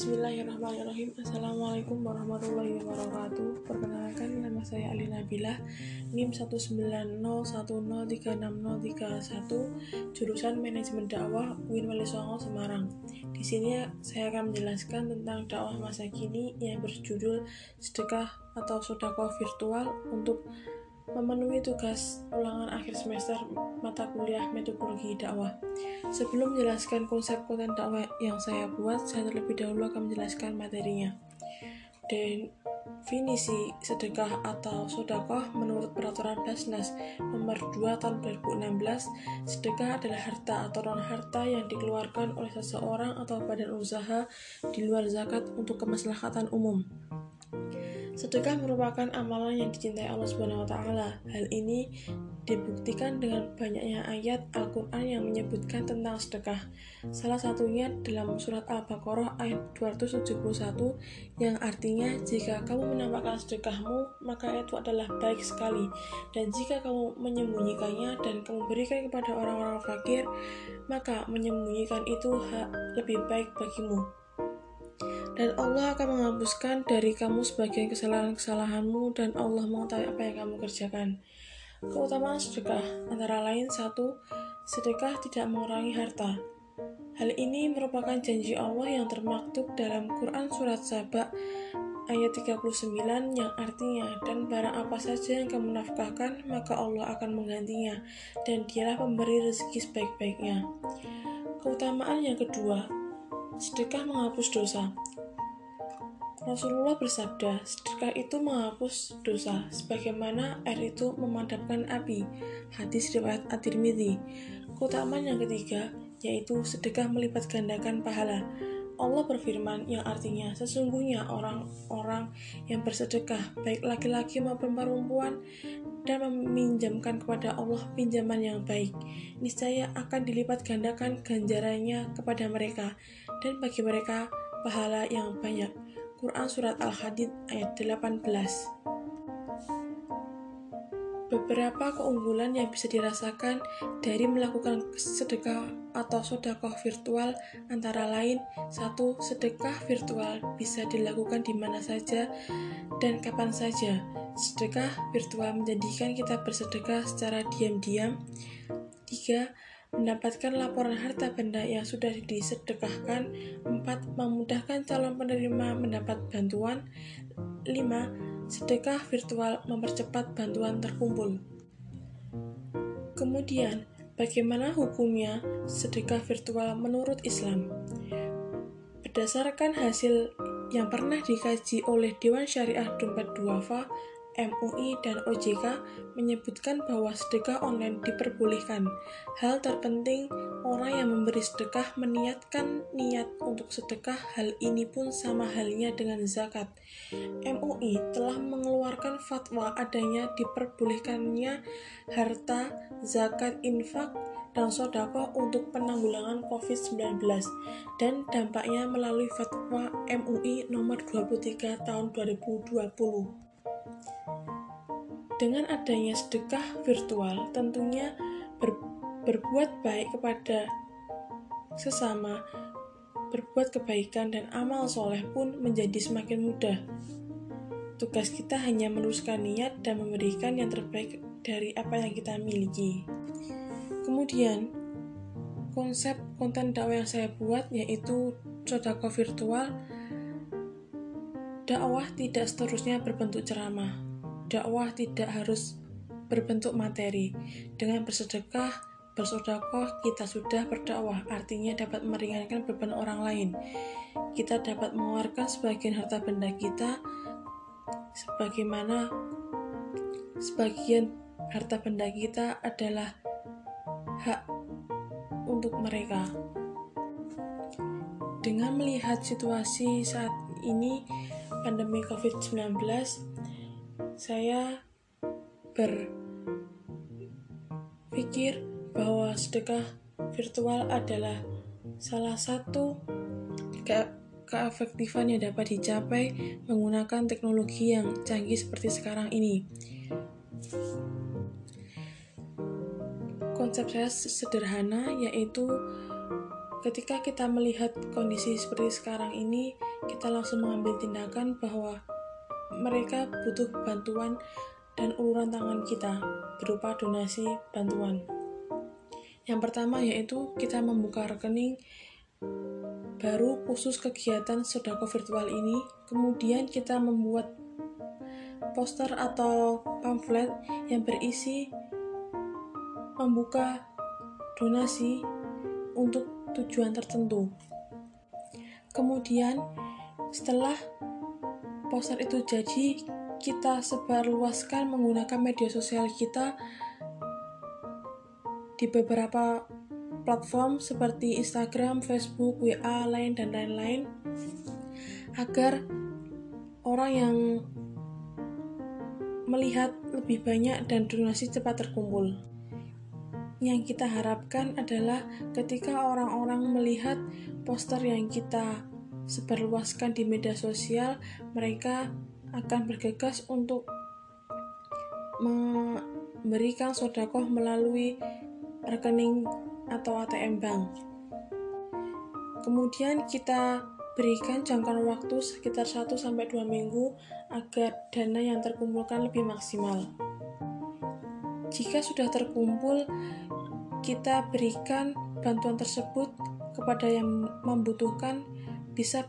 Bismillahirrahmanirrahim. Assalamualaikum warahmatullahi wabarakatuh. Perkenalkan, nama saya Alin Nabiilah, NIM 19010360031, jurusan Manajemen Dakwah UIN Walisongo, Semarang. Di sini saya akan menjelaskan tentang dakwah masa kini yang berjudul sedekah atau sedekah virtual untuk memenuhi tugas ulangan akhir semester mata kuliah metodologi dakwah. Sebelum menjelaskan konsep konten dakwah yang saya buat, saya terlebih dahulu akan menjelaskan materinya. Definisi sedekah atau sedekah menurut peraturan BSNAS nomor 2 tahun 2016, sedekah adalah harta atau non-harta yang dikeluarkan oleh seseorang atau badan usaha di luar zakat untuk kemaslahatan umum. Sedekah merupakan amalan yang dicintai Allah Subhanahu wa Ta'ala. Hal ini dibuktikan dengan banyaknya ayat Al-Qur'an yang menyebutkan tentang sedekah. Salah satunya dalam surat Al-Baqarah ayat 271 yang artinya, "Jika kamu menampakkan sedekahmu, maka itu adalah baik sekali. Dan jika kamu menyembunyikannya dan kamu berikan kepada orang-orang fakir, maka menyembunyikan itu hak lebih baik bagimu. Dan Allah akan menghapuskan dari kamu sebagian kesalahan-kesalahanmu, dan Allah mengetahui apa yang kamu kerjakan." Keutamaan sedekah antara lain: 1. Sedekah tidak mengurangi harta. Hal ini merupakan janji Allah yang termaktub dalam Quran Surat Saba ayat 39 yang artinya, "Dan barang apa saja yang kamu nafkahkan, maka Allah akan menggantinya, dan dialah pemberi rezeki sebaik-baiknya." Keutamaan yang kedua, sedekah menghapus dosa. Rasulullah bersabda, "Sedekah itu menghapus dosa, sebagaimana air itu memadamkan api." Hadis riwayat at-Tirmidzi. Keutamaan yang ketiga, yaitu sedekah melipat gandakan pahala. Allah berfirman yang artinya, "Sesungguhnya orang-orang yang bersedekah, baik laki-laki maupun perempuan, dan meminjamkan kepada Allah pinjaman yang baik, niscaya akan dilipat gandakan ganjarannya kepada mereka, dan bagi mereka pahala yang banyak." Quran Surat Al-Hadid ayat 18. Beberapa keunggulan yang bisa dirasakan dari melakukan sedekah atau sedekah virtual antara lain: 1. Sedekah virtual bisa dilakukan di mana saja dan kapan saja. Sedekah virtual menjadikan kita bersedekah secara diam-diam. 3. Mendapatkan laporan harta benda yang sudah disedekahkan. 4. Memudahkan calon penerima mendapat bantuan. 5. Sedekah virtual mempercepat bantuan terkumpul. Kemudian, bagaimana hukumnya sedekah virtual menurut Islam? Berdasarkan hasil yang pernah dikaji oleh Dewan Syariah Dompet Dhuafa, MUI, dan OJK menyebutkan bahwa sedekah online diperbolehkan. Hal terpenting, orang yang memberi sedekah meniatkan niat untuk sedekah. Hal ini pun sama halnya dengan zakat. MUI telah mengeluarkan fatwa adanya diperbolehkannya harta, zakat, infak, dan sedekah untuk penanggulangan COVID-19 dan dampaknya melalui fatwa MUI nomor 23 tahun 2020. Dengan adanya sedekah virtual, tentunya berbuat baik kepada sesama, berbuat kebaikan dan amal soleh pun menjadi semakin mudah. Tugas kita hanya meluruskan niat dan memberikan yang terbaik dari apa yang kita miliki. Kemudian, konsep konten dakwah yang saya buat yaitu sedekah virtual. Dakwah tidak seterusnya berbentuk ceramah. Dakwah tidak harus berbentuk materi. Dengan bersedekah, bersedekah, kita sudah berdakwah, artinya dapat meringankan beban orang lain. Kita dapat mengeluarkan sebagian harta benda kita, sebagaimana sebagian harta benda kita adalah hak untuk mereka. Dengan melihat situasi saat ini, pandemi COVID-19, saya berpikir bahwa sedekah virtual adalah salah satu keefektifan yang dapat dicapai menggunakan teknologi yang canggih seperti sekarang ini. Konsep saya sederhana, yaitu ketika kita melihat kondisi seperti sekarang ini, kita langsung mengambil tindakan bahwa mereka butuh bantuan dan uluran tangan kita berupa donasi bantuan. Yang pertama yaitu kita membuka rekening baru khusus kegiatan sedekah virtual ini, kemudian kita membuat poster atau pamflet yang berisi membuka donasi untuk tujuan tertentu. Kemudian setelah poster itu jadi, kita sebarluaskan menggunakan media sosial kita di beberapa platform seperti Instagram, Facebook, WA, Line, dan lain-lain, agar orang yang melihat lebih banyak dan donasi cepat terkumpul. Yang kita harapkan adalah ketika orang-orang melihat poster yang kita sebarluaskan di media sosial, mereka akan bergegas untuk memberikan sedekah melalui rekening atau ATM bank. Kemudian kita berikan jangkauan waktu sekitar 1-2 minggu agar dana yang terkumpulkan lebih maksimal. Jika sudah terkumpul, kita berikan bantuan tersebut kepada yang membutuhkan, bisa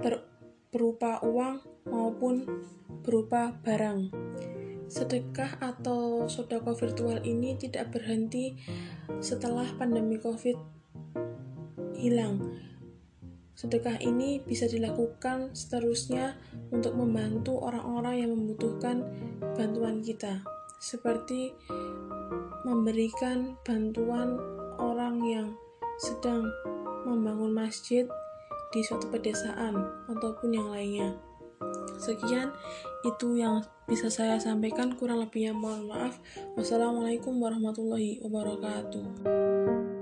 berupa uang maupun berupa barang. Sedekah atau sedekah virtual ini tidak berhenti setelah pandemi COVID hilang. Sedekah ini bisa dilakukan seterusnya untuk membantu orang-orang yang membutuhkan bantuan kita, seperti memberikan bantuan orang yang sedang membangun masjid di suatu pedesaan ataupun yang lainnya. Sekian, itu yang bisa saya sampaikan, kurang lebihnya mohon maaf. Wassalamualaikum warahmatullahi wabarakatuh.